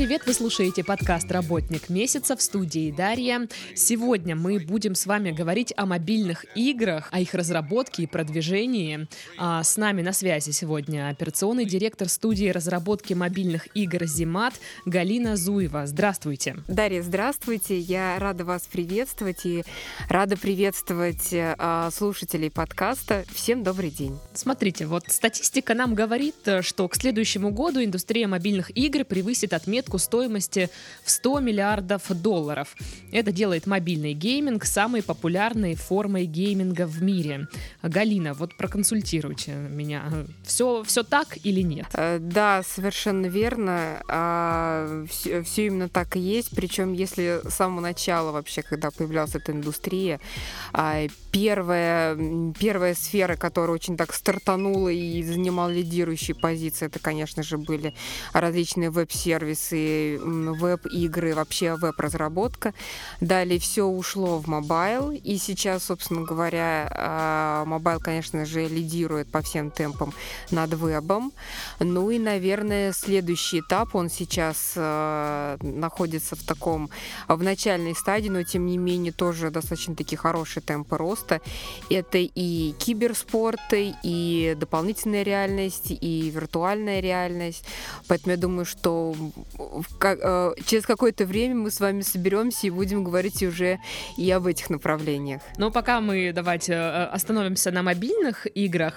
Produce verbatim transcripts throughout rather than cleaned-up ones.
привет! Вы слушаете подкаст «Работник месяца», в студии Дарья. Сегодня мы будем с вами говорить о мобильных играх, о их разработке и продвижении. А с нами на связи сегодня операционный директор студии разработки мобильных игр «Зимад» Галина Зуева. Здравствуйте! Дарья, здравствуйте! Я рада вас приветствовать и рада приветствовать слушателей подкаста. Всем добрый день! Смотрите, вот статистика нам говорит, что к следующему году индустрия мобильных игр превысит отметку стоимости в сто миллиардов долларов. Это делает мобильный гейминг самой популярной формой гейминга в мире. Галина, вот проконсультируйте меня. Все, все так или нет? Да, совершенно верно. Все, все именно так и есть. Причем, если с самого начала вообще, когда появлялась эта индустрия, первая, первая сфера, которая очень так стартанула и занимала лидирующие позиции, это, конечно же, были различные веб-сервисы, веб-игры, вообще веб-разработка. Далее все ушло в мобайл, и сейчас, собственно говоря, мобайл, конечно же, лидирует по всем темпам над вебом. Ну и, наверное, следующий этап, он сейчас находится в таком, в начальной стадии, но, тем не менее, тоже достаточно-таки хорошие темпы роста. Это и киберспорт, и дополнительная реальность, и виртуальная реальность. Поэтому я думаю, что через какое-то время мы с вами соберемся и будем говорить уже и об этих направлениях. Но пока мы давайте остановимся на мобильных играх.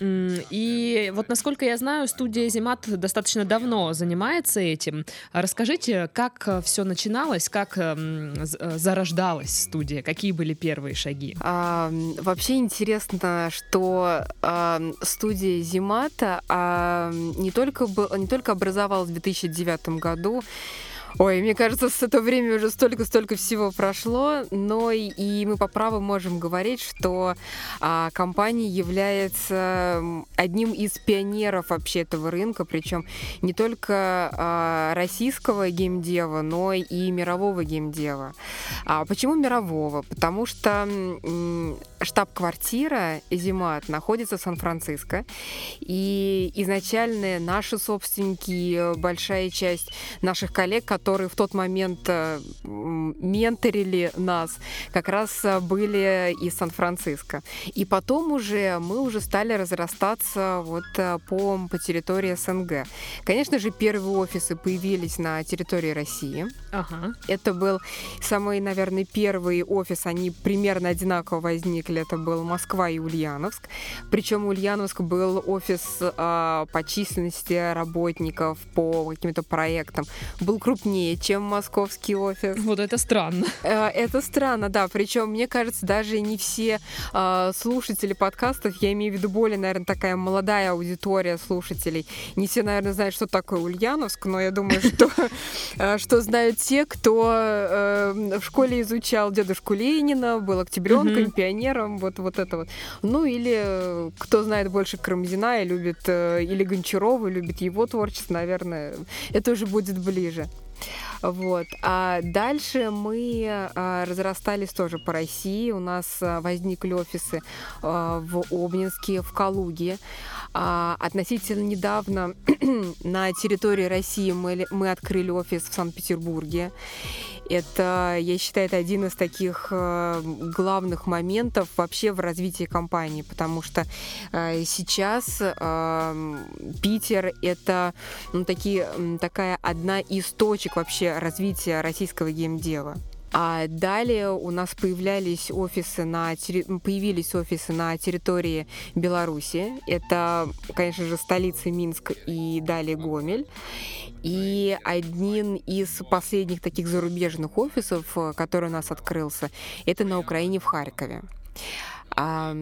И вот, насколько я знаю, студия «Зимад» достаточно давно занимается этим. Расскажите, как все начиналось, как зарождалась студия, какие были первые шаги? А, вообще интересно, что а, студия «Зимад» а, не только был, не только образовалась в две тысячи девятом году. Ой, мне кажется, с этого времени уже столько-столько всего прошло, но и, и мы по праву можем говорить, что а, компания является одним из пионеров вообще этого рынка, причем не только а, российского геймдева, но и мирового геймдева. А почему мирового? Потому что м- штаб-квартира «Зимад» находится в Сан-Франциско, и изначально наши собственники, большая часть наших коллег, которые в тот момент менторили нас, как раз были из Сан-Франциско. И потом уже мы уже стали разрастаться вот по, по территории СНГ. Конечно же, первые офисы появились на территории России. Ага. Это был самый, наверное, первый офис, они примерно одинаково возникли. Это был Москва и Ульяновск. Причем Ульяновск был офис а, по численности работников, по каким-то проектам. Был крупный, чем московский офис. Вот это странно. Это странно, да. Причем, мне кажется, даже не все э, слушатели подкастов, я имею в виду более, наверное, такая молодая аудитория слушателей, не все, наверное, знают, что такое Ульяновск, но я думаю, что знают те, кто в школе изучал дедушку Ленина, был октябренком, пионером, вот это вот. Ну, или кто знает больше Карамзина и любит, или Гончарова, любит его творчество, наверное, это уже будет ближе. Вот. А дальше мы а, разрастались тоже по России. У нас а, возникли офисы а, в Обнинске, в Калуге. А, относительно недавно на территории России мы, мы открыли офис в Санкт-Петербурге. Это, я считаю, это один из таких главных моментов вообще в развитии компании, потому что сейчас Питер — это ну, такие, такая одна из точек вообще развития российского геймдева. А далее у нас появлялись офисы на, появились офисы на территории Беларуси. Это, конечно же, столица Минск и далее Гомель. И один из последних таких зарубежных офисов, который у нас открылся, это на Украине, в Харькове. А,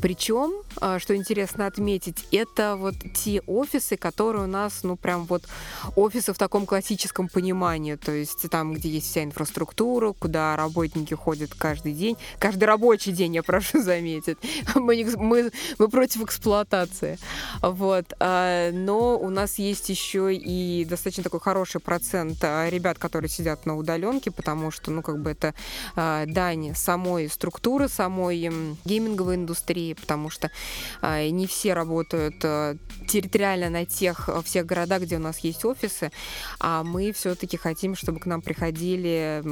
причем, что интересно отметить, это вот те офисы, которые у нас, ну, прям вот офисы в таком классическом понимании, то есть там, где есть вся инфраструктура, куда работники ходят каждый день, каждый рабочий день, я прошу заметить, мы, мы, мы против эксплуатации, вот, но у нас есть еще и достаточно такой хороший процент ребят, которые сидят на удаленке, потому что, ну, как бы это дань самой структуры, самой геймдева, гейминговой индустрии, потому что э, не все работают э, территориально на тех всех городах, где у нас есть офисы, а мы все-таки хотим, чтобы к нам приходили,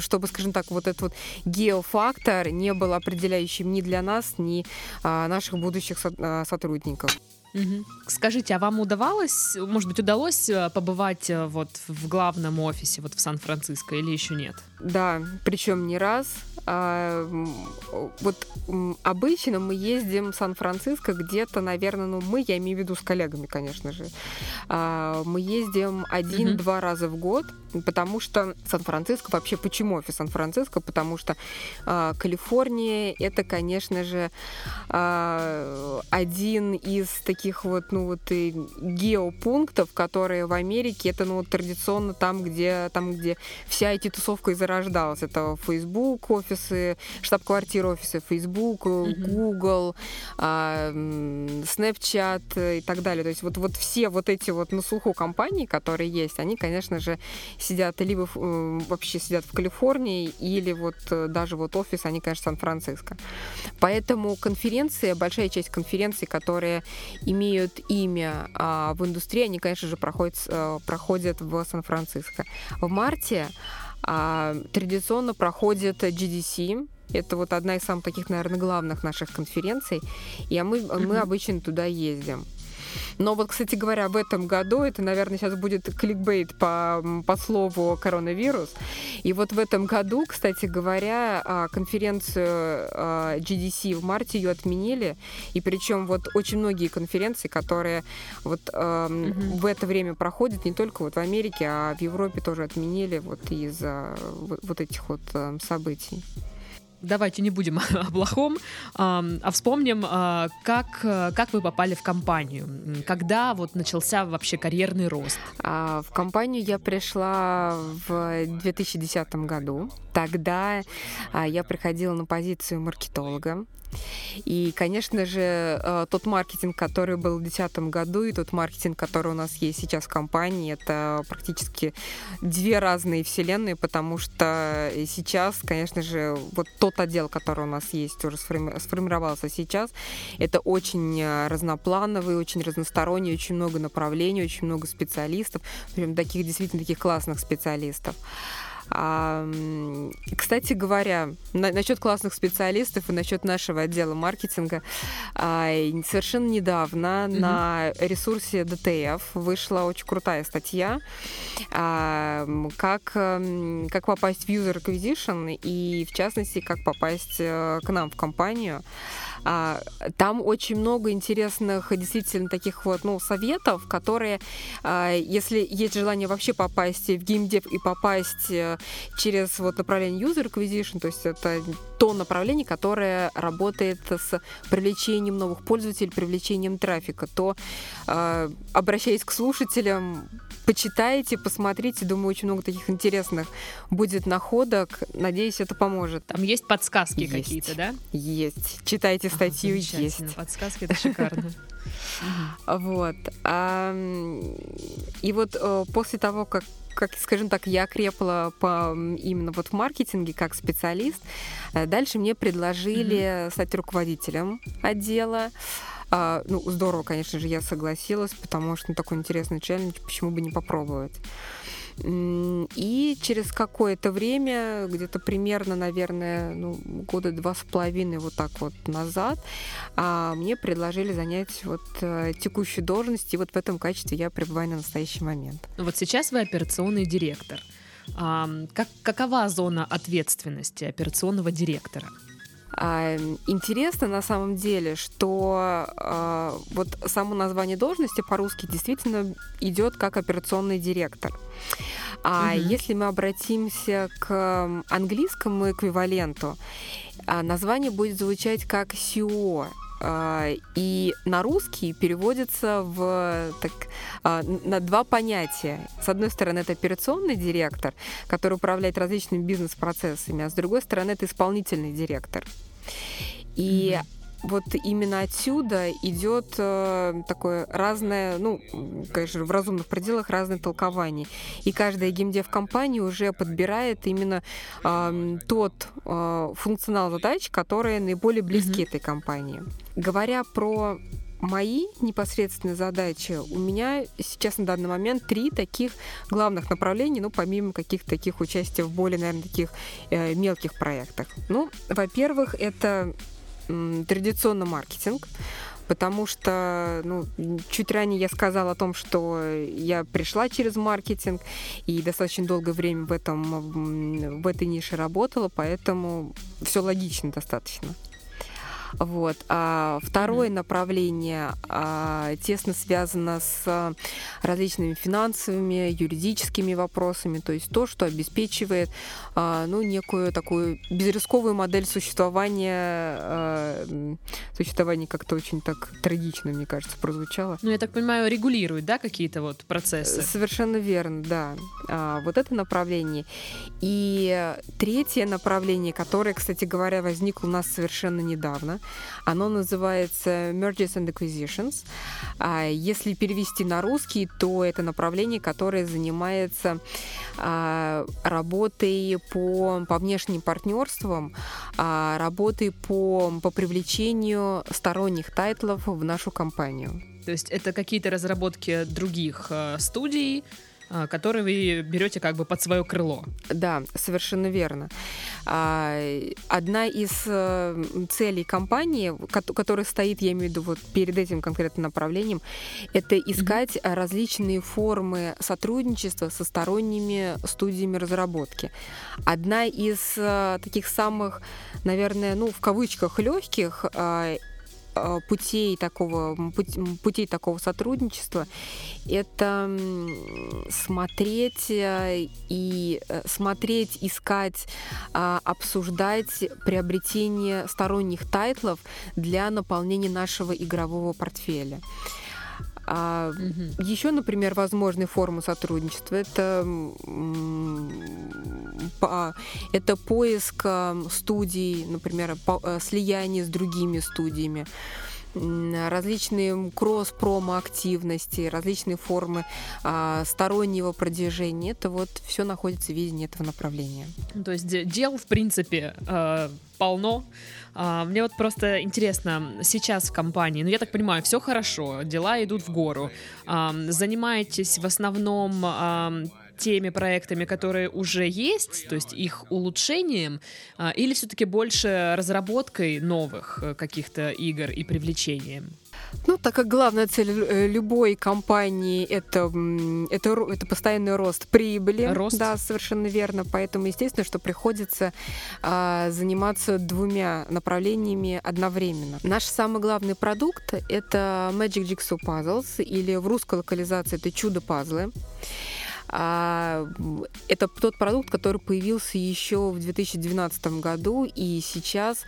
чтобы, скажем так, вот этот вот геофактор не был определяющим ни для нас, ни э, наших будущих со- э, сотрудников. Угу. Скажите, а вам удавалось, может быть, удалось побывать вот в главном офисе вот в Сан-Франциско или еще нет? Да, причем не раз. Вот обычно мы ездим в Сан-Франциско где-то, наверное, ну мы, я имею в виду с коллегами, конечно же, мы ездим один-два раза в год, потому что Сан-Франциско, вообще почему офис Сан-Франциско? Потому что Калифорния — это, конечно же, один из таких вот, ну вот и геопунктов, которые в Америке, это, ну вот традиционно там, где, там, где вся эта тусовка и зарождалась. Это Facebook офисы, штаб-квартира офиса Facebook, Google, mm-hmm. Snapchat и так далее. То есть вот, вот все вот эти вот на слуху компании, которые есть, они, конечно же, сидят либо вообще сидят в Калифорнии, или вот даже вот офис, они, конечно, в Сан-Франциско. Поэтому конференции, большая часть конференций, которые имеют имя а, в индустрии, они, конечно же, проходят, а, проходят в Сан-Франциско. В марте а, традиционно проходит джи ди си. Это вот одна из самых таких, наверное, главных наших конференций. И мы, mm-hmm. мы обычно туда ездим. Но вот, кстати говоря, в этом году, это, наверное, сейчас будет кликбейт по, по слову коронавирус, и вот в этом году, кстати говоря, конференцию джи ди си в марте ее отменили, и причем вот очень многие конференции, которые вот mm-hmm. в это время проходят, не только вот в Америке, а в Европе тоже отменили вот из-за вот этих вот событий. Давайте не будем о плохом, а вспомним, как, как вы попали в компанию. Когда вот начался вообще карьерный рост? В компанию я пришла в две тысячи десятом году. Тогда я приходила на позицию маркетолога. И, конечно же, тот маркетинг, который был в две тысячи десятом году, и тот маркетинг, который у нас есть сейчас в компании, это практически две разные вселенные, потому что сейчас, конечно же, вот тот отдел, который у нас есть, уже сформировался сейчас, это очень разноплановый, очень разносторонний, очень много направлений, очень много специалистов, прям таких действительно таких классных специалистов. Кстати говоря, насчет классных специалистов и насчет нашего отдела маркетинга, совершенно недавно mm-hmm. на ресурсе ди ти эф вышла очень крутая статья, как, как попасть в User Acquisition и, в частности, как попасть к нам в компанию. Там очень много интересных действительно таких вот, ну, советов, которые, если есть желание вообще попасть в геймдев и попасть через вот направление User Acquisition, то есть это то направление, которое работает с привлечением новых пользователей, привлечением трафика, то, обращаясь к слушателям, почитайте, посмотрите. Думаю, очень много таких интересных будет находок. Надеюсь, это поможет. Там есть подсказки есть. Какие-то, да? Есть. Читайте статью, а, есть. Подсказки — это шикарно. Вот. И вот после того, как как, скажем так, я крепла по, именно вот в маркетинге как специалист. Дальше мне предложили mm-hmm. стать руководителем отдела. А, ну, здорово, конечно же, я согласилась, потому что ну, такой интересный челлендж, почему бы не попробовать. И через какое-то время, где-то примерно, наверное, ну, года два с половиной вот так вот назад, мне предложили занять вот текущую должность, и вот в этом качестве я пребываю на настоящий момент. Вот сейчас вы операционный директор. Как, какова зона ответственности операционного директора? Интересно на самом деле, что э, вот само название должности по-русски действительно идет как операционный директор. А mm-hmm. если мы обратимся к английскому эквиваленту, название будет звучать как си и о. И на русский переводится в, так, на два понятия. С одной стороны, это операционный директор, который управляет различными бизнес-процессами, а с другой стороны, это исполнительный директор. И mm-hmm. вот именно отсюда идет э, такое разное, ну, конечно, в разумных пределах разное толкование. И каждая геймдев-компания уже подбирает именно э, тот э, функционал задач, которые наиболее близки mm-hmm. этой компании. Говоря про мои непосредственные задачи, у меня сейчас на данный момент три таких главных направления, ну, помимо каких-то таких участия в более, наверное, таких э, мелких проектах. Ну, во-первых, это традиционно маркетинг, потому что, ну, чуть ранее я сказала о том, что я пришла через маркетинг и достаточно долгое время в, этом, в этой нише работала, поэтому все логично достаточно. Вот. А второе направление а, тесно связано с различными финансовыми, юридическими вопросами, то есть то, что обеспечивает а, ну, некую такую безрисковую модель существования. А, существование как-то очень так трагично, мне кажется, прозвучало. Ну, я так понимаю, регулирует, да, какие-то вот процессы? Совершенно верно, да. А, вот это направление. И третье направление, которое, кстати говоря, возникло у нас совершенно недавно, оно называется Mergers and Acquisitions. Если перевести на русский, то это направление, которое занимается работой по, по внешним партнерствам, работой по, по привлечению сторонних тайтлов в нашу компанию. То есть это какие-то разработки других студий, которые вы берете как бы под свое крыло. Да, совершенно верно. Одна из целей компании, которая стоит, я имею в виду, вот перед этим конкретным направлением, это искать mm-hmm. различные формы сотрудничества со сторонними студиями разработки. Одна из таких самых, наверное, ну, в кавычках, легких путей такого, путей такого сотрудничества — это смотреть и смотреть, искать, обсуждать приобретение сторонних тайтлов для наполнения нашего игрового портфеля. А mm-hmm. еще, например, возможные формы сотрудничества — это, это поиск студий, например, слияние с другими студиями, различные кросс-промо-активности, различные формы а, стороннего продвижения. Это вот все находится в видении этого направления. То есть дел, в принципе, э, полно. А, мне вот просто интересно, сейчас в компании, ну, я так понимаю, все хорошо, дела идут в гору. А, занимаетесь в основном а, теми проектами, которые уже есть, то есть их улучшением, или все-таки больше разработкой новых каких-то игр и привлечением? Ну, так как главная цель любой компании это, это, это постоянный рост прибыли. Рост. Да, совершенно верно. Поэтому, естественно, что приходится а, заниматься двумя направлениями одновременно. Наш самый главный продукт — это Magic Jigsaw Puzzles, или в русской локализации это «Чудо-пазлы». Это тот продукт, который появился еще в две тысячи двенадцатом году, и сейчас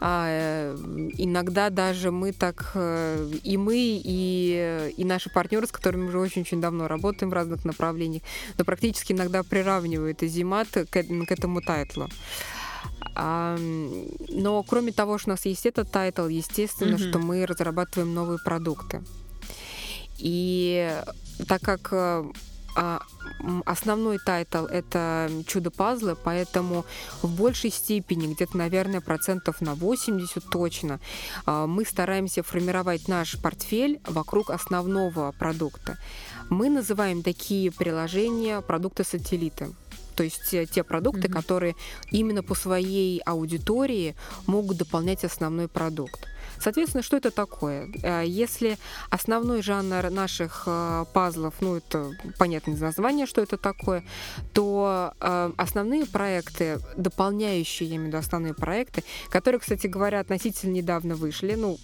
иногда даже мы так, и мы, и, и наши партнеры, с которыми мы уже очень-очень давно работаем в разных направлениях, но практически иногда приравнивают Зимад к, к этому тайтлу. Но кроме того, что у нас есть этот тайтл, естественно, mm-hmm. что мы разрабатываем новые продукты. И так как основной тайтл — это «Чудо-пазлы», поэтому в большей степени, где-то, наверное, процентов на восемьдесят точно, мы стараемся формировать наш портфель вокруг основного продукта. Мы называем такие приложения «продукты-сателлиты». То есть те продукты, mm-hmm. которые именно по своей аудитории могут дополнять основной продукт. Соответственно, что это такое? Если основной жанр наших пазлов, ну, это понятное название, что это такое, то основные проекты, дополняющие, я имею в виду, основные проекты, которые, кстати говоря, относительно недавно вышли, ну,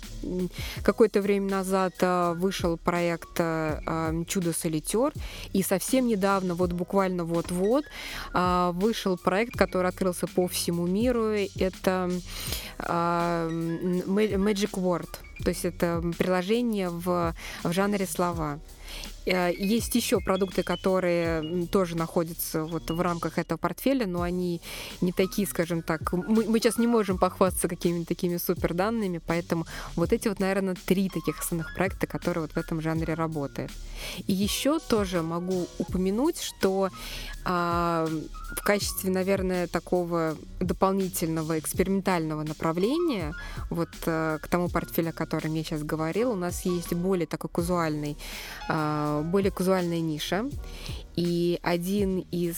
какое-то время назад вышел проект «Чудо-солитёр», и совсем недавно, вот буквально вот-вот, вышел проект, который открылся по всему миру, это Magic Word, то есть это приложение в, в жанре слова. Есть еще продукты, которые тоже находятся вот в рамках этого портфеля, но они не такие, скажем так, мы, мы сейчас не можем похвастаться какими-то такими суперданными, поэтому вот эти вот, наверное, три таких основных проекта, которые вот в этом жанре работают. И еще тоже могу упомянуть, что а, в качестве, наверное, такого дополнительного экспериментального направления вот а, к тому портфелю, о котором я сейчас говорила, у нас есть более такой казуальный а, более казуальная ниша. И один из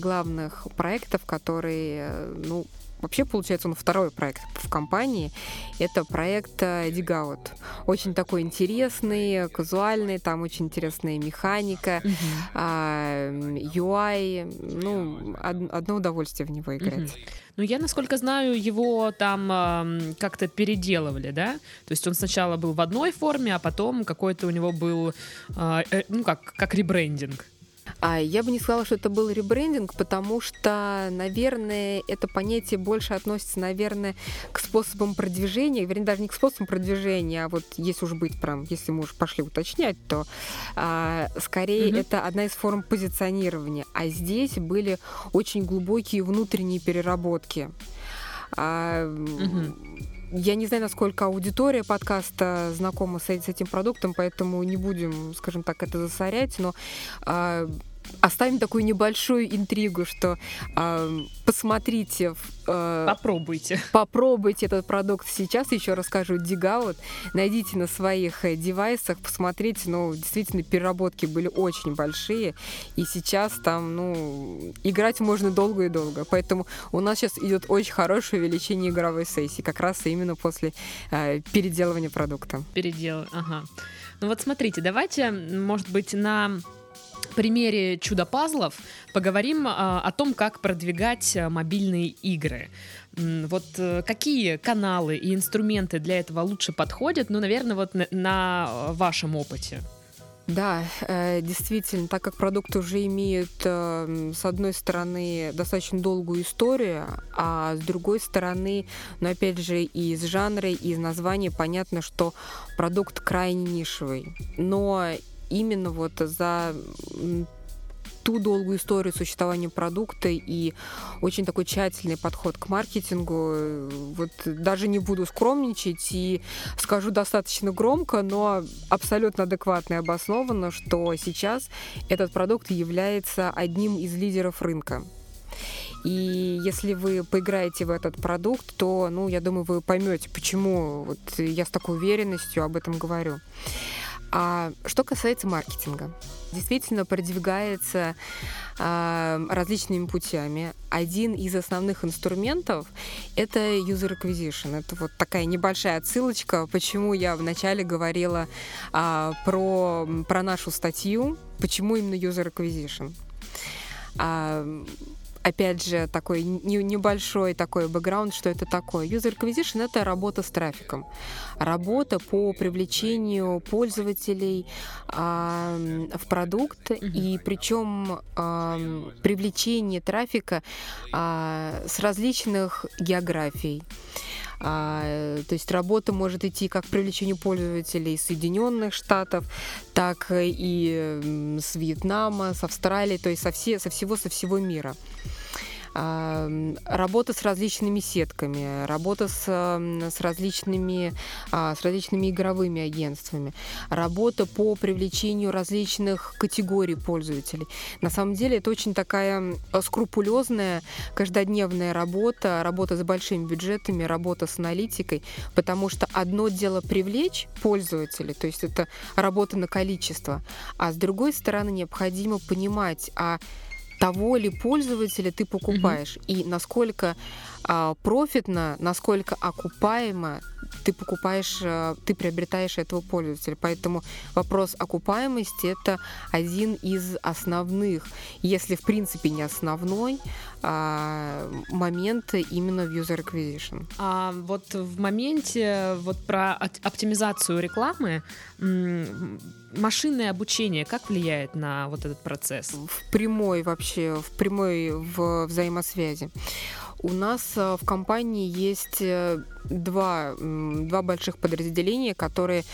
главных проектов, который, ну, вообще, получается, он второй проект в компании, это проект Dig Out. Очень такой интересный, казуальный, там очень интересная механика, uh-huh. ю ай, ну, одно удовольствие в него играть. Uh-huh. Ну, я, насколько знаю, его там э, как-то переделывали, да? То есть он сначала был в одной форме, а потом какой-то у него был, э, э, ну, как, как ребрендинг. А я бы не сказала, что это был ребрендинг, потому что, наверное, это понятие больше относится, наверное, к способам продвижения, вернее, даже не к способам продвижения, а вот если уж быть прям, если мы уж пошли уточнять, то а, скорее mm-hmm. это одна из форм позиционирования. А здесь были очень глубокие внутренние переработки. А, mm-hmm. Я не знаю, насколько аудитория подкаста знакома с этим продуктом, поэтому не будем, скажем так, это засорять, но э, оставим такую небольшую интригу, что э, посмотрите... Э, попробуйте. Попробуйте этот продукт сейчас, еще расскажу, Dig Out, найдите на своих девайсах, посмотрите, ну, действительно, переработки были очень большие, и сейчас там, ну, играть можно долго и долго, поэтому у нас сейчас идет очень хорошее увеличение игровой сессии, как раз именно после э, переделывания продукта. Передел, ага. Ну вот смотрите, давайте, может быть, на... В примере чудо-пазлов поговорим а, о том, как продвигать мобильные игры. Вот какие каналы и инструменты для этого лучше подходят, ну, наверное, вот на, на вашем опыте. Да, действительно, так как продукт уже имеет, с одной стороны, достаточно долгую историю, а с другой стороны, ну, опять же, и из жанра, и из названия понятно, что продукт крайне нишевый. Но именно вот за ту долгую историю существования продукта и очень такой тщательный подход к маркетингу. Вот даже не буду скромничать и скажу достаточно громко, но абсолютно адекватно и обоснованно, что сейчас этот продукт является одним из лидеров рынка. И если вы поиграете в этот продукт, то, ну, я думаю, вы поймете, почему вот я с такой уверенностью об этом говорю. А что касается маркетинга, действительно продвигается э, различными путями. Один из основных инструментов — это User Acquisition. Это вот такая небольшая отсылочка, почему я вначале говорила э, про, про нашу статью, почему именно User Acquisition. Э, Опять же, такой небольшой такой бэкграунд, что это такое. User Acquisition — это работа с трафиком. Работа по привлечению пользователей э, в продукт, и причем э, привлечение трафика э, с различных географий. А, то есть работа может идти как к привлечению пользователей из Соединенных Штатов, так и с Вьетнама, с Австралии, то есть со, все, со всего, со всего мира. А, работа с различными сетками, работа с, с, различными, а, с различными игровыми агентствами, работа по привлечению различных категорий пользователей. На самом деле это очень такая скрупулезная, каждодневная работа, работа с большими бюджетами, работа с аналитикой, потому что одно дело привлечь пользователей, то есть это работа на количество, а с другой стороны необходимо понимать, а того ли пользователя ты покупаешь, mm-hmm. и насколько э, профитно, насколько окупаемо ты покупаешь, э, ты приобретаешь этого пользователя. Поэтому вопрос окупаемости – это один из основных, если в принципе не основной, э, момент именно в User Acquisition. А вот в моменте вот про оптимизацию рекламы, м- машинное обучение как влияет на вот этот процесс? В прямой вообще, в прямой в взаимосвязи. у нас в компании есть два, два больших подразделения, которые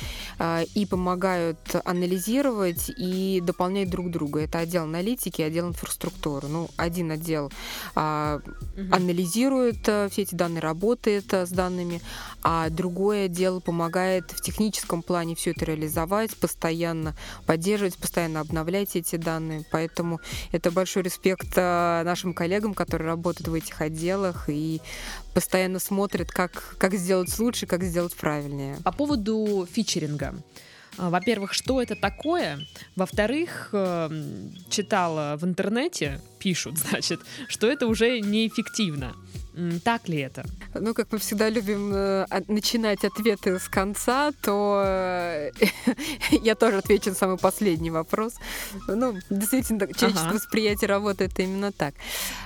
и помогают анализировать, и дополняют друг друга. Это отдел аналитики и отдел инфраструктуры. Ну, один отдел mm-hmm. анализирует все эти данные, работает с данными, а другой отдел помогает в техническом плане все это реализовать, постоянно поддерживать, постоянно обновлять эти данные. Поэтому это большой респект нашим коллегам, которые работают в этих отделах и постоянно смотрят, как, как сделать лучше, как сделать правильнее. По поводу фичеринга. Во-первых, что это такое? Во-вторых, читала в интернете, пишут, значит, что это уже неэффективно. Так ли это? Ну, как мы всегда любим э, начинать ответы с конца, то э, я тоже отвечу на самый последний вопрос. Ну, действительно, человеческое ага. восприятие работает именно так.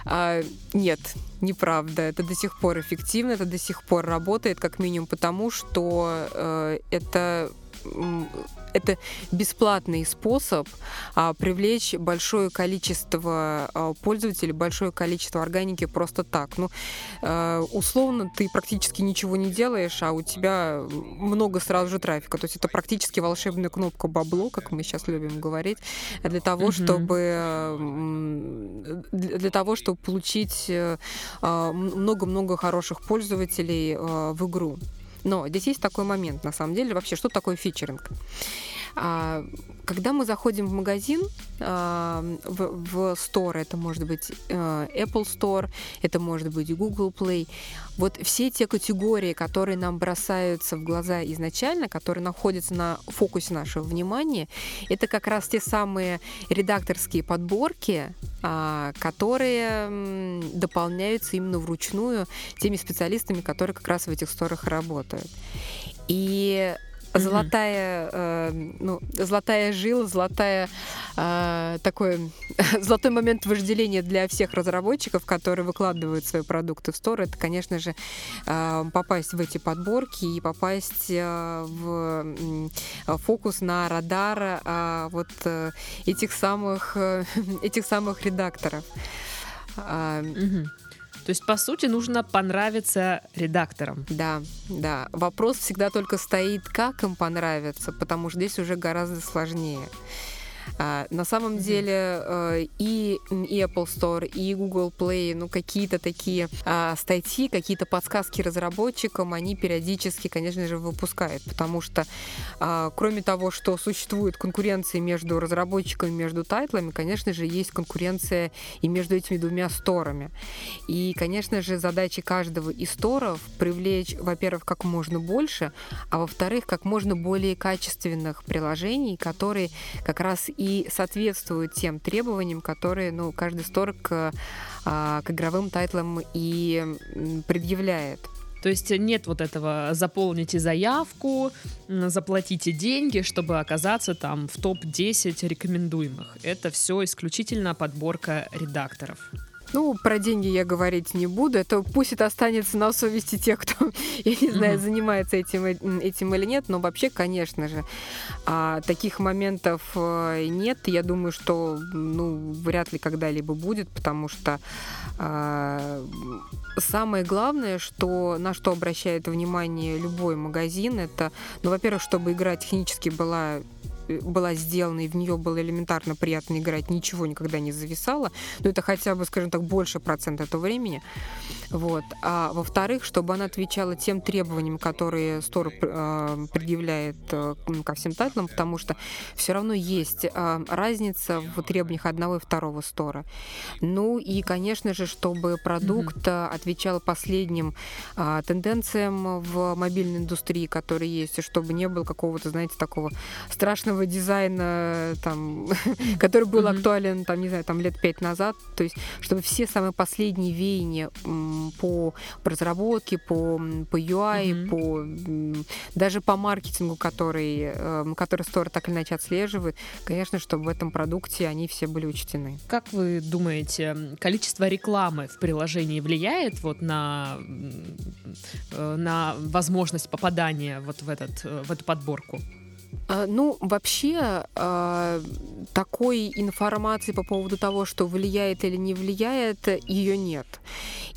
А, нет, неправда. Это до сих пор эффективно, это до сих пор работает, как минимум потому, что э, это... Это бесплатный способ а, привлечь большое количество а, пользователей, большое количество органики просто так. Ну, а, условно, ты практически ничего не делаешь, а у тебя много сразу же трафика. То есть это практически волшебная кнопка бабло, как мы сейчас любим говорить, для того, mm-hmm. чтобы, для того, чтобы получить а, много-много хороших пользователей а, в игру. Но здесь есть такой момент, на самом деле, вообще, что такое фичеринг? Когда мы заходим в магазин, в стор, это может быть Apple Store, это может быть Google Play, вот все те категории, которые нам бросаются в глаза изначально, которые находятся на фокусе нашего внимания, это как раз те самые редакторские подборки, которые дополняются именно вручную теми специалистами, которые как раз в этих сторах работают. И Золотая, э, ну, золотая жила, золотая, э, такой, золотой момент вожделения для всех разработчиков, которые выкладывают свои продукты в стор, это, конечно же, э, попасть в эти подборки и попасть э, в э, фокус на радар э, вот э, этих самых, э, этих самых редакторов. Mm-hmm. То есть, по сути, нужно понравиться редакторам. Да, да. Вопрос всегда только стоит, как им понравиться, потому что здесь уже гораздо сложнее. На самом деле и Apple Store, и Google Play, ну, какие-то такие статьи, какие-то подсказки разработчикам, они периодически, конечно же, выпускают, потому что кроме того, что существует конкуренция между разработчиками, между тайтлами, конечно же, есть конкуренция и между этими двумя сторами. И, конечно же, задача каждого из сторов привлечь, во-первых, как можно больше, а во-вторых, как можно более качественных приложений, которые как раз и соответствуют тем требованиям, которые, ну, каждый стор к, к игровым тайтлам и предъявляет. То есть нет вот этого «заполните заявку, заплатите деньги, чтобы оказаться там в топ десять рекомендуемых». Это все исключительно подборка редакторов. Ну, про деньги я говорить не буду. Это пусть это останется на совести тех, кто, я не знаю, занимается этим, этим или нет. Но вообще, конечно же, таких моментов нет. Я думаю, что, ну, вряд ли когда-либо будет, потому что самое главное, что, на что обращает внимание любой магазин, это, ну, во-первых, чтобы игра технически была... была сделана, и в нее было элементарно приятно играть, ничего никогда не зависало, но это хотя бы, скажем так, больше процента этого времени. Вот. А во-вторых, чтобы она отвечала тем требованиям, которые стор э, предъявляет э, ко всем тайтлам, потому что все равно есть э, разница в требованиях одного и второго стора. Ну и, конечно же, чтобы продукт mm-hmm. отвечал последним э, тенденциям в мобильной индустрии, которые есть, и чтобы не было какого-то, знаете, такого страшного дизайна, там, который был mm-hmm. актуален, там, не знаю, там, лет пять назад, то есть, чтобы все самые последние веяния м, по разработке, по, по ю ай, mm-hmm. по, м, даже по маркетингу, который, э, который стор так или иначе отслеживает, конечно, чтобы в этом продукте они все были учтены. Как вы думаете, количество рекламы в приложении влияет вот на, на возможность попадания вот в, этот, в эту подборку? Ну, вообще, такой информации по поводу того, что влияет или не влияет, ее нет.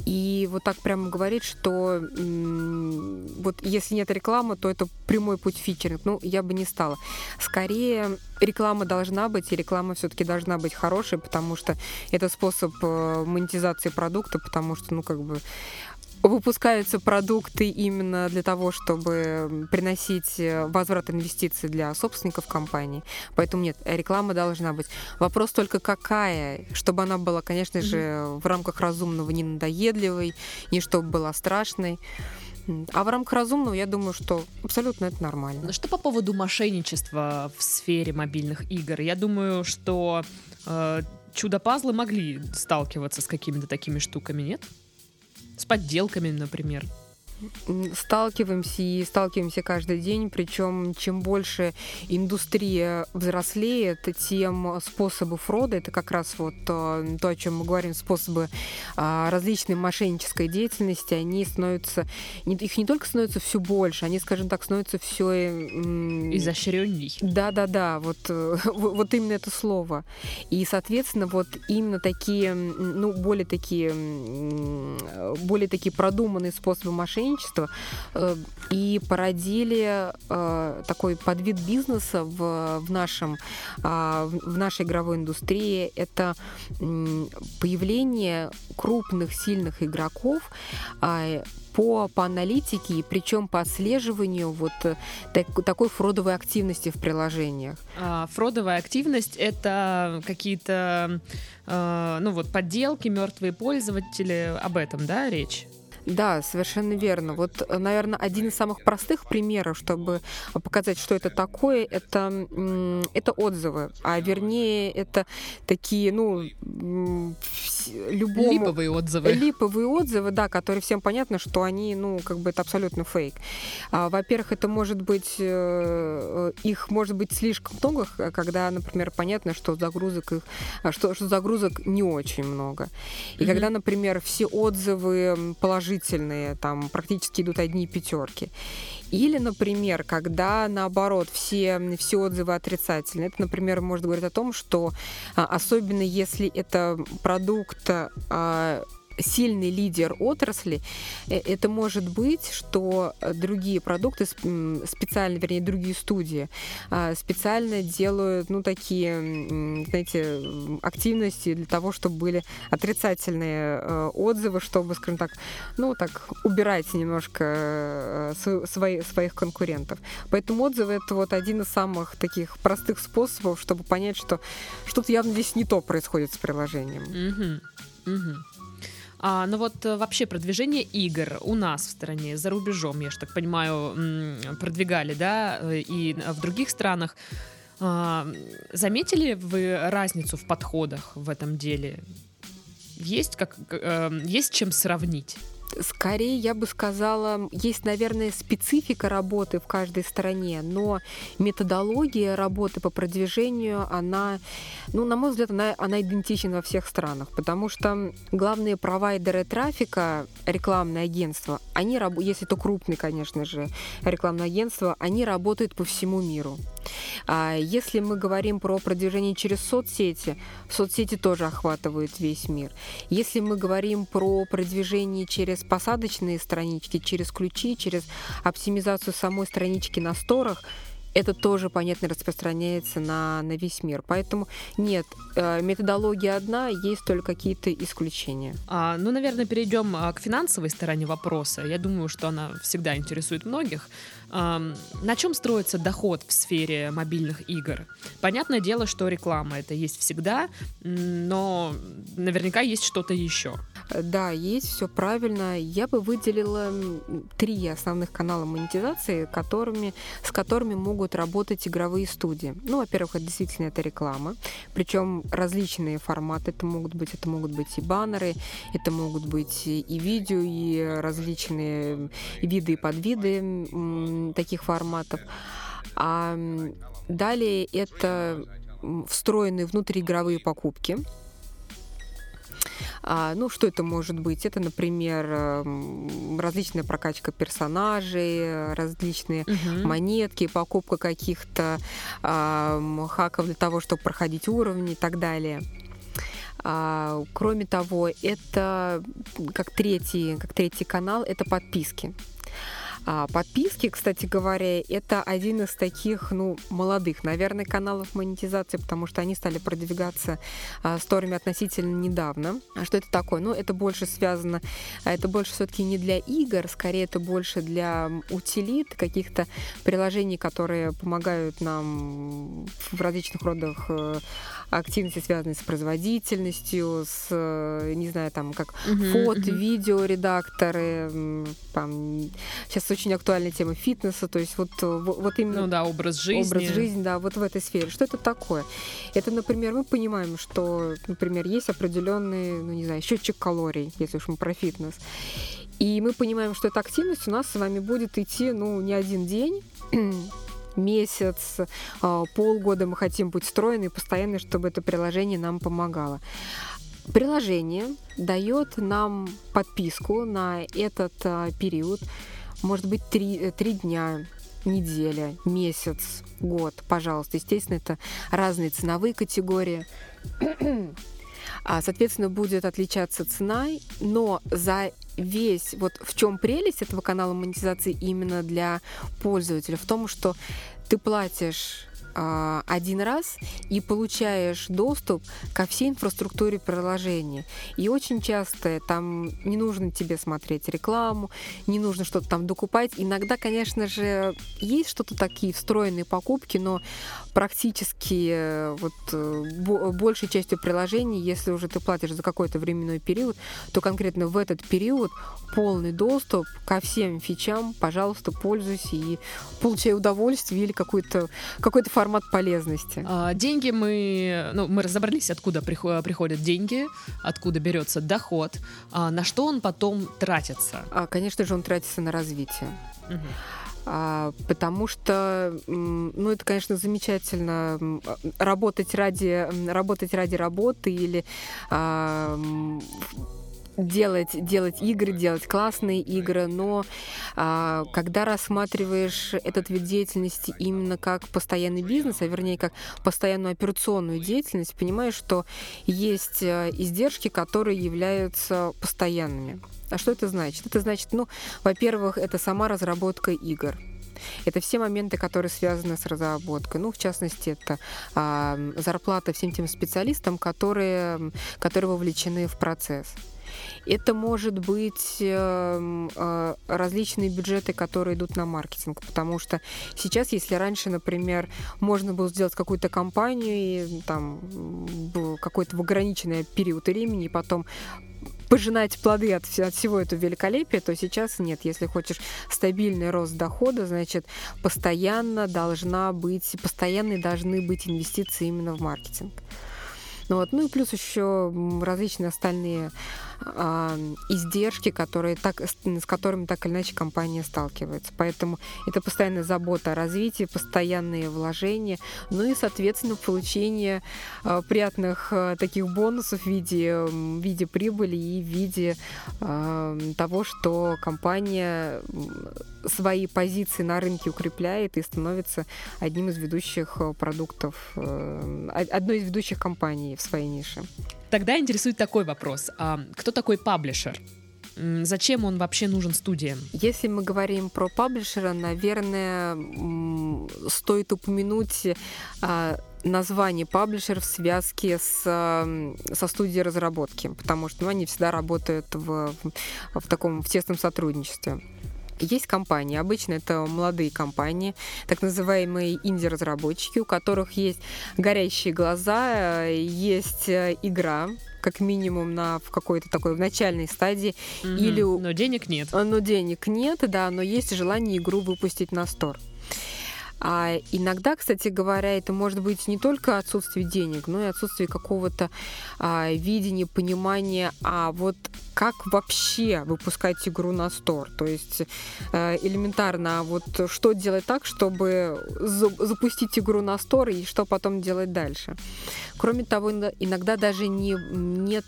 И вот так прямо говорить, что вот если нет рекламы, то это прямой путь фичеринг. Ну, я бы не стала. Скорее, реклама должна быть, и реклама все-таки должна быть хорошей, потому что это способ монетизации продукта, потому что, ну, как бы... выпускаются продукты именно для того, чтобы приносить возврат инвестиций для собственников компании. Поэтому нет, реклама должна быть. Вопрос только какая, чтобы она была, конечно же, в рамках разумного, не надоедливой, не чтобы была страшной. А в рамках разумного, я думаю, что абсолютно это нормально. Что по поводу мошенничества в сфере мобильных игр? Я думаю, что э, чудо-пазлы могли сталкиваться с какими-то такими штуками, нет? С подделками, например. Сталкиваемся и сталкиваемся каждый день, причем чем больше индустрия взрослеет, тем способы фрода, это как раз вот то, о чем мы говорим, способы различной мошеннической деятельности, они становятся, их не только становится все больше, они, скажем так, становятся все изощренней. Да-да-да, вот, вот именно это слово. И, соответственно, вот именно такие, ну, более такие, более такие продуманные способы мошенничества и породили э, такой подвид бизнеса в, в, нашем, э, в нашей игровой индустрии. Это э, появление крупных, сильных игроков э, по, по аналитике и причем по отслеживанию вот так, такой фродовой активности в приложениях. А, фродовая активность — это какие-то э, ну вот, подделки, мертвые пользователи, об этом, да, речь? Да, совершенно верно. Вот, наверное, один из самых простых примеров, чтобы показать, что это такое, это, это отзывы. А вернее, это такие, ну, любому... Липовые отзывы. Липовые отзывы, да, которые всем понятно, что они, ну, как бы это абсолютно фейк. Во-первых, это может быть... Их может быть слишком много, когда, например, понятно, что загрузок, их, что, что загрузок не очень много. И mm-hmm. когда, например, все отзывы положительные, там практически идут одни пятерки. Или, например, когда, наоборот, все, все отзывы отрицательные. Это, например, может говорить о том, что особенно если это продукт, сильный лидер отрасли, это может быть, что другие продукты специально, вернее, другие студии специально делают, ну, такие, знаете, активности для того, чтобы были отрицательные отзывы, чтобы, скажем так, ну, так убирать немножко свои, своих конкурентов. Поэтому отзывы — это вот один из самых таких простых способов, чтобы понять, что что-то явно здесь не то происходит с приложением. Mm-hmm. Mm-hmm. А, ну вот вообще продвижение игр у нас в стране, за рубежом, я же так понимаю, продвигали, да, и в других странах. А, заметили вы разницу в подходах в этом деле? Есть, как, есть чем сравнить? Скорее, я бы сказала, есть, наверное, специфика работы в каждой стране, но методология работы по продвижению, она, ну, на мой взгляд, она, она идентична во всех странах, потому что главные провайдеры трафика, рекламные агентства, они, если это крупные, конечно же, рекламные агентства, они работают по всему миру. Если мы говорим про продвижение через соцсети, соцсети тоже охватывают весь мир. Если мы говорим про продвижение через посадочные странички, через ключи, через оптимизацию самой странички на сторах, это тоже, понятно, распространяется на, на весь мир. Поэтому нет, методология одна, есть только какие-то исключения. А, ну, наверное, перейдем к финансовой стороне вопроса. Я думаю, что она всегда интересует многих. А, на чем строится доход в сфере мобильных игр? Понятное дело, что реклама это есть всегда, но наверняка есть что-то еще. Да, есть, все правильно. Я бы выделила три основных канала монетизации, которыми, с которыми могут работать игровые студии. Ну, во-первых, это действительно это реклама, причем различные форматы. Это могут быть, это могут быть и баннеры, это могут быть и видео, и различные виды и подвиды м- таких форматов. А далее это встроенные внутриигровые покупки. Ну, что это может быть? Это, например, различная прокачка персонажей, различные uh-huh. монетки, покупка каких-то э, хаков для того, чтобы проходить уровни и так далее. А, кроме того, это как третий, как третий канал, это подписки. Подписки, кстати говоря, это один из таких, ну, молодых, наверное, каналов монетизации, потому что они стали продвигаться а, сторами относительно недавно. А что это такое? Ну, это больше связано, это больше все-таки не для игр, скорее это больше для утилит, каких-то приложений, которые помогают нам в различных родах активности, связанные с производительностью, с, не знаю, там, как uh-huh, фото, uh-huh. видео, редакторы, там, сейчас очень актуальная тема фитнеса, то есть вот, вот именно... Ну да, образ жизни. Образ жизни, да, вот в этой сфере. Что это такое? Это, например, мы понимаем, что, например, есть определенный, ну не знаю, счетчик калорий, если уж мы про фитнес. И мы понимаем, что эта активность у нас с вами будет идти, ну, не один день, месяц, полгода мы хотим быть стройны и постоянно, чтобы это приложение нам помогало. Приложение дает нам подписку на этот период, может быть, три, три дня, неделя, месяц, год, пожалуйста. Естественно, это разные ценовые категории. Соответственно, будет отличаться цена, но за весь, вот в чем прелесть этого канала монетизации именно для пользователя, в том, что ты платишь один раз и получаешь доступ ко всей инфраструктуре приложения. И очень часто там не нужно тебе смотреть рекламу, не нужно что-то там докупать. Иногда, конечно же, есть что-то такие встроенные покупки, но практически вот большей частью приложений, если уже ты платишь за какой-то временной период, то конкретно в этот период полный доступ ко всем фичам, пожалуйста, пользуйся и получай удовольствие или какой-то, какой-то формат формат полезности. Деньги мы... Ну, мы разобрались, откуда приходят деньги, откуда берется доход, на что он потом тратится. Конечно же, он тратится на развитие. Угу. Потому что, ну, это, конечно, замечательно работать ради, работать ради работы или... Делать, делать игры, делать классные игры, но а, когда рассматриваешь этот вид деятельности именно как постоянный бизнес, а вернее как постоянную операционную деятельность, понимаешь, что есть издержки, которые являются постоянными. А что это значит? Это значит, ну, во-первых, это сама разработка игр. Это все моменты, которые связаны с разработкой. Ну, в частности, это а, зарплата всем тем специалистам, которые, которые вовлечены в процесс. Это может быть э, различные бюджеты, которые идут на маркетинг, потому что сейчас, если раньше, например, можно было сделать какую-то кампанию и там какой-то в ограниченный период времени, и потом пожинать плоды от, от всего этого великолепия, то сейчас нет. Если хочешь стабильный рост дохода, значит, постоянно должна быть, постоянные должны быть инвестиции именно в маркетинг. Вот. Ну и плюс еще различные остальные а, издержки, которые так, с которыми так или иначе компания сталкивается. Поэтому это постоянная забота о развитии, постоянные вложения, ну и, соответственно, получение а, приятных а, таких бонусов в виде, в виде прибыли и в виде а, того, что компания свои позиции на рынке укрепляет и становится одним из ведущих продуктов, одной из ведущих компаний в своей нише. Тогда интересует такой вопрос. Кто такой паблишер? Зачем он вообще нужен студиям? Если мы говорим про паблишера, наверное, стоит упомянуть название паблишер в связке с, со студией разработки, потому что, ну, они всегда работают в, в таком в тесном сотрудничестве. Есть компании, обычно это молодые компании, так называемые инди-разработчики, у которых есть горящие глаза, есть игра, как минимум на, в какой-то такой в начальной стадии. Mm-hmm. Или, но денег нет. Но денег нет, да, но есть желание игру выпустить на стор. А иногда, кстати говоря, это может быть не только отсутствие денег, но и отсутствие какого-то а, видения, понимания, а вот как вообще выпускать игру на стор. То есть а, элементарно, а вот что делать так, чтобы за- запустить игру на стор и что потом делать дальше. Кроме того, иногда даже не, нет,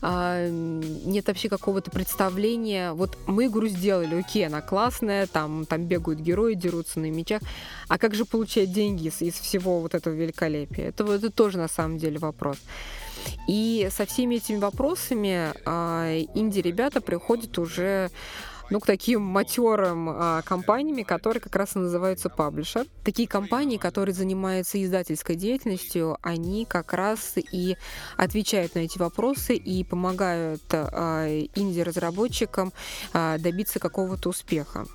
а, нет вообще какого-то представления. Вот мы игру сделали, окей, она классная, там, там бегают герои, дерутся на мечах. А как же получать деньги из, из всего вот этого великолепия? Это, это тоже на самом деле вопрос. И со всеми этими вопросами э, инди-ребята приходят уже ну, к таким матерым э, компаниям, которые как раз и называются паблишер. Такие компании, которые занимаются издательской деятельностью, они как раз и отвечают на эти вопросы и помогают э, инди-разработчикам э, добиться какого-то успеха.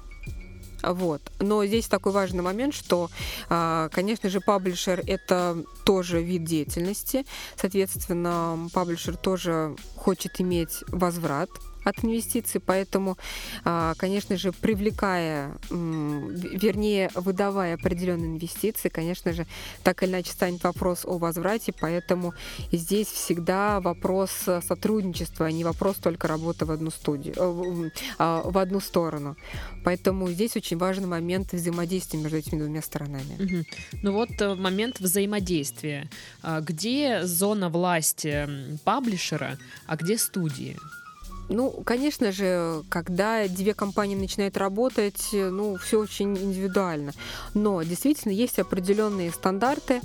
Вот. Но здесь такой важный момент, что, конечно же, паблишер — это тоже вид деятельности. Соответственно, паблишер тоже хочет иметь возврат от инвестиций, поэтому, конечно же, привлекая, вернее, выдавая определенные инвестиции, конечно же, так или иначе станет вопрос о возврате, поэтому здесь всегда вопрос сотрудничества, а не вопрос только работы в одну студию, в одну сторону. Поэтому здесь очень важен момент взаимодействия между этими двумя сторонами. Угу. Ну вот момент взаимодействия. Где зона власти паблишера, а где студии? Ну, конечно же, когда две компании начинают работать, ну, все очень индивидуально. Но действительно есть определенные стандарты,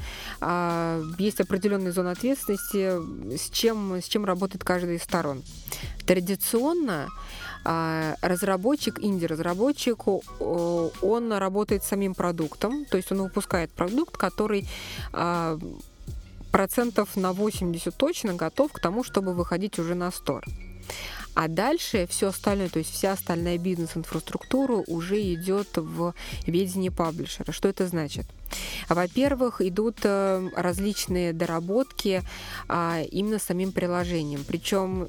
есть определенные зоны ответственности, с чем, с чем работает каждая из сторон. Традиционно разработчик, инди-разработчик, он работает с самим продуктом, то есть он выпускает продукт, который... процентов на восемьдесят точно готов к тому, чтобы выходить уже на стор. А дальше все остальное, то есть вся остальная бизнес-инфраструктура уже идет в ведении паблишера. Что это значит? Во-первых, идут различные доработки именно самим приложением. Причем,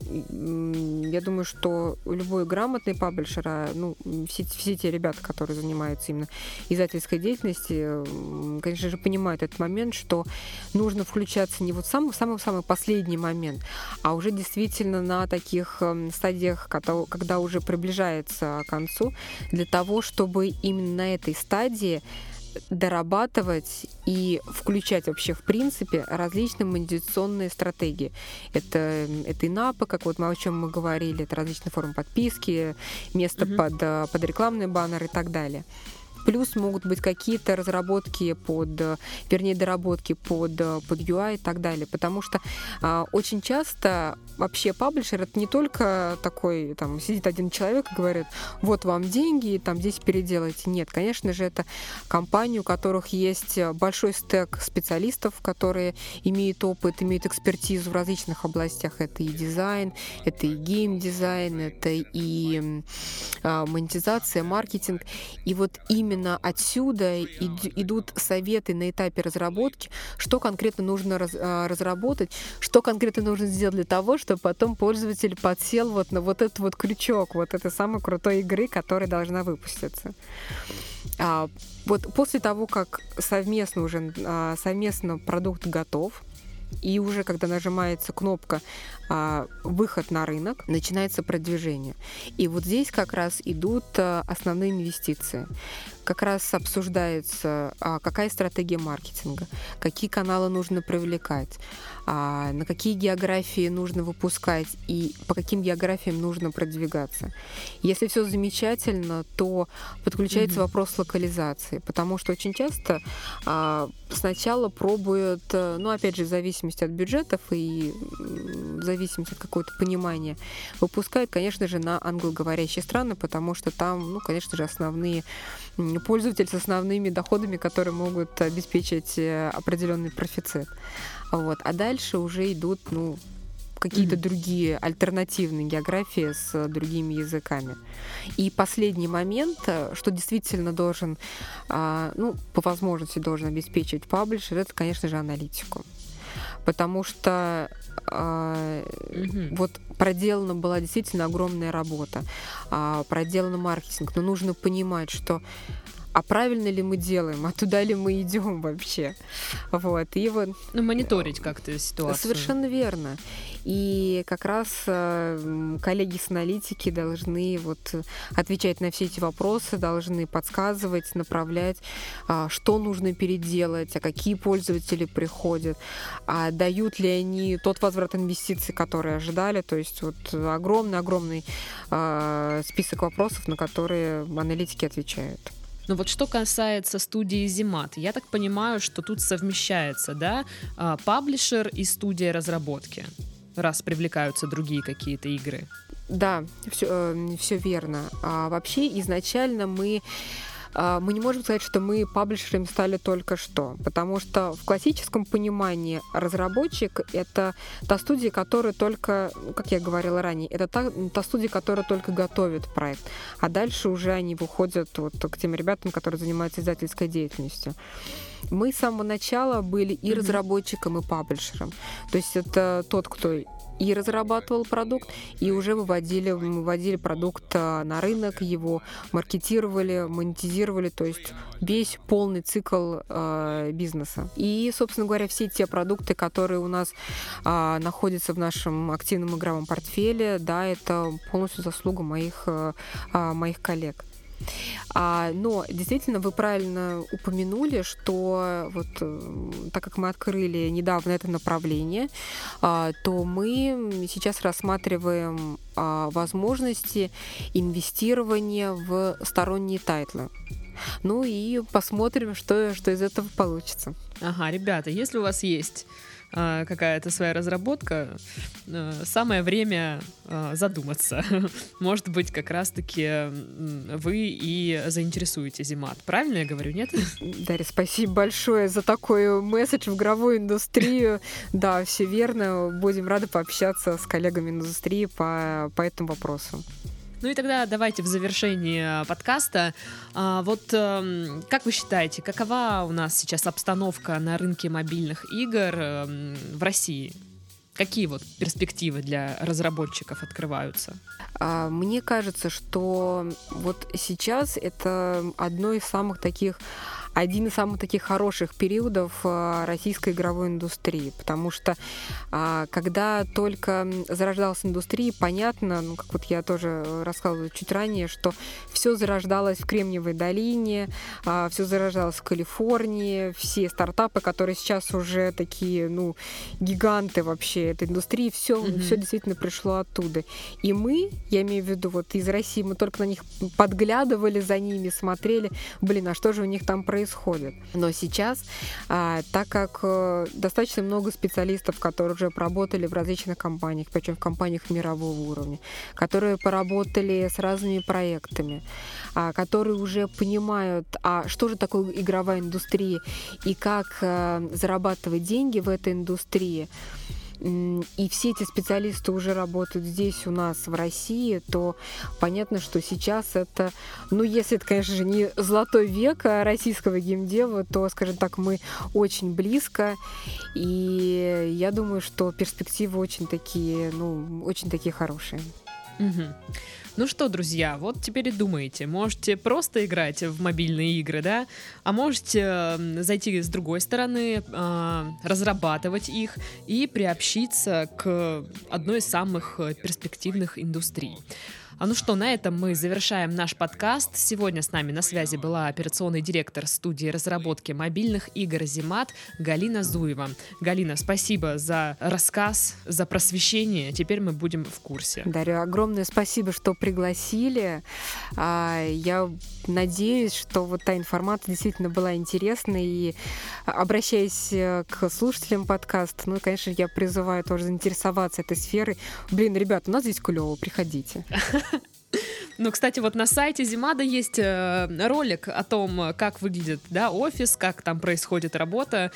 я думаю, что любой грамотный паблишер, ну, все, все те ребята, которые занимаются именно издательской деятельностью, конечно же, понимают этот момент, что нужно включаться не вот в самый-самый-самый последний момент, а уже действительно на таких стадиях, когда, когда уже приближается к концу, для того, чтобы именно на этой стадии дорабатывать и включать вообще в принципе различные монетизационные стратегии. Это, это инапы, как вот мы, о чем мы говорили, это различные формы подписки, место mm-hmm. под, под рекламный баннер и так далее. Плюс могут быть какие-то разработки под, вернее, доработки под, под ю ай и так далее. Потому что а, очень часто вообще паблишер — это не только такой, там, сидит один человек и говорит, вот вам деньги, там, здесь переделайте. Нет, конечно же, это компании, у которых есть большой стек специалистов, которые имеют опыт, имеют экспертизу в различных областях. Это и дизайн, это и гейм-дизайн, это и а, монетизация, маркетинг. И вот именно Именно отсюда идут советы на этапе разработки, что конкретно нужно раз, разработать, что конкретно нужно сделать для того, чтобы потом пользователь подсел вот на вот этот вот крючок, вот этой самой крутой игры, которая должна выпуститься. А, вот после того, как совместно уже совместно продукт готов, и уже когда нажимается кнопка а, «Выход на рынок», начинается продвижение. И вот здесь как раз идут а, основные инвестиции. Как раз обсуждается, а, какая стратегия маркетинга, какие каналы нужно привлекать, а, на какие географии нужно выпускать и по каким географиям нужно продвигаться. Если все замечательно, то подключается mm-hmm. вопрос локализации, потому что очень часто а, сначала пробуют, ну, опять же, в зависимости от бюджетов и в зависимости от какого-то понимания, выпускают, конечно же, на англоговорящие страны, потому что там, ну, конечно же, основные пользователи с основными доходами, которые могут обеспечить определенный профицит. Вот. А дальше уже идут, ну, какие-то mm-hmm. другие альтернативные географии с другими языками. И последний момент, что действительно должен, ну, по возможности должен обеспечить паблишер, это, конечно же, аналитику. Потому что э, mm-hmm. вот проделана была действительно огромная работа, э, проделан маркетинг, но нужно понимать, что а правильно ли мы делаем, а туда ли мы идем вообще. Вот. И вот, ну, мониторить как-то ситуацию. Совершенно верно. И как раз коллеги с аналитики должны вот отвечать на все эти вопросы, должны подсказывать, направлять, что нужно переделать, а какие пользователи приходят, а дают ли они тот возврат инвестиций, который ожидали. То есть вот огромный-огромный список вопросов, на которые аналитики отвечают. Ну вот что касается студии Zimad, я так понимаю, что тут совмещается, да, паблишер и студия разработки, раз привлекаются другие какие-то игры. Да, все, все верно. А вообще изначально мы... Мы не можем сказать, что мы паблишерами стали только что, потому что в классическом понимании разработчик — это та студия, которая только, как я говорила ранее, это та, та студия, которая только готовит проект, а дальше уже они выходят вот к тем ребятам, которые занимаются издательской деятельностью. Мы с самого начала были и разработчиком, и паблишером, то есть это тот, кто... и разрабатывал продукт, и уже выводили, выводили продукт на рынок, его маркетировали, монетизировали, то есть весь полный цикл э, бизнеса. И, собственно говоря, все те продукты, которые у нас э, находятся в нашем активном игровом портфеле, да, это полностью заслуга моих, э, моих коллег. Но действительно вы правильно упомянули, что вот так как мы открыли недавно это направление, то мы сейчас рассматриваем возможности инвестирования в сторонние тайтлы. Ну и посмотрим, что, что из этого получится. Ага, ребята, если у вас есть какая-то своя разработка, самое время задуматься. Может быть, как раз-таки вы и заинтересуете Zimad. Правильно я говорю, нет? Дарья, спасибо большое за такой месседж в игровую индустрию. Да, все верно. Будем рады пообщаться с коллегами индустрии по, по этому вопросу. Ну и тогда давайте в завершении подкаста. Вот как вы считаете, какова у нас сейчас обстановка на рынке мобильных игр в России? Какие вот перспективы для разработчиков открываются? Мне кажется, что вот сейчас это одно из самых таких... один из самых таких хороших периодов российской игровой индустрии, потому что когда только зарождалась индустрия, понятно, ну, как вот я тоже рассказывала чуть ранее, что все зарождалось в Кремниевой долине, все зарождалось в Калифорнии, все стартапы, которые сейчас уже такие, ну, гиганты вообще этой индустрии, все, mm-hmm. все действительно пришло оттуда. И мы, я имею в виду, вот из России, мы только на них подглядывали, за ними смотрели, блин, а что же у них там происходит? происходит. Но сейчас, а, так как а, достаточно много специалистов, которые уже поработали в различных компаниях, причем в компаниях мирового уровня, которые поработали с разными проектами, а, которые уже понимают, а что же такое игровая индустрия и как а, зарабатывать деньги в этой индустрии, и все эти специалисты уже работают здесь у нас, в России, то понятно, что сейчас это, ну, если это, конечно же, не золотой век российского геймдева, то, скажем так, мы очень близко, и я думаю, что перспективы очень такие, ну, очень такие хорошие. Угу. Ну что, друзья, вот теперь и думаете. Можете просто играть в мобильные игры, да? А можете зайти с другой стороны, разрабатывать их и приобщиться к одной из самых перспективных индустрий. А ну что, на этом мы завершаем наш подкаст. Сегодня с нами на связи была операционный директор студии разработки мобильных игр Zimad Галина Зуева. Галина, спасибо за рассказ, за просвещение. Теперь мы будем в курсе. Дарья, огромное спасибо, что пригласили. Я надеюсь, что вот та информация действительно была интересной. И обращаясь к слушателям подкаста, ну, конечно, я призываю тоже заинтересоваться этой сферой. Блин, ребят, у нас здесь клёво, приходите. Ну, кстати, вот на сайте Zimad есть ролик о том, как выглядит, да, офис, как там происходит работа.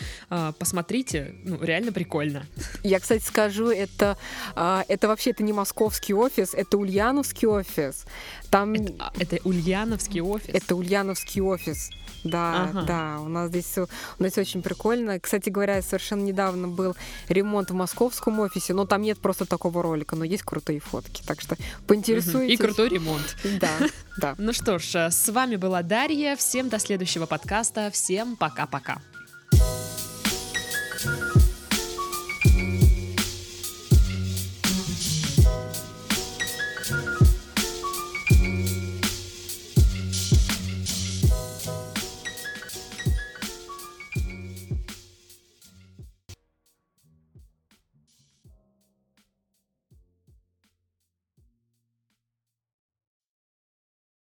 Посмотрите, ну, реально прикольно. Я, кстати, скажу, это, это вообще это не московский офис, это ульяновский офис. Там... Это, это ульяновский офис? Это ульяновский офис. Да, ага. да, у нас здесь у нас очень прикольно. Кстати говоря, совершенно недавно был ремонт в московском офисе, но там нет просто такого ролика, но есть крутые фотки, так что поинтересуйтесь. И крутой ремонт. Да, да. Ну что ж, с вами была Дарья. Всем до следующего подкаста. Всем пока-пока.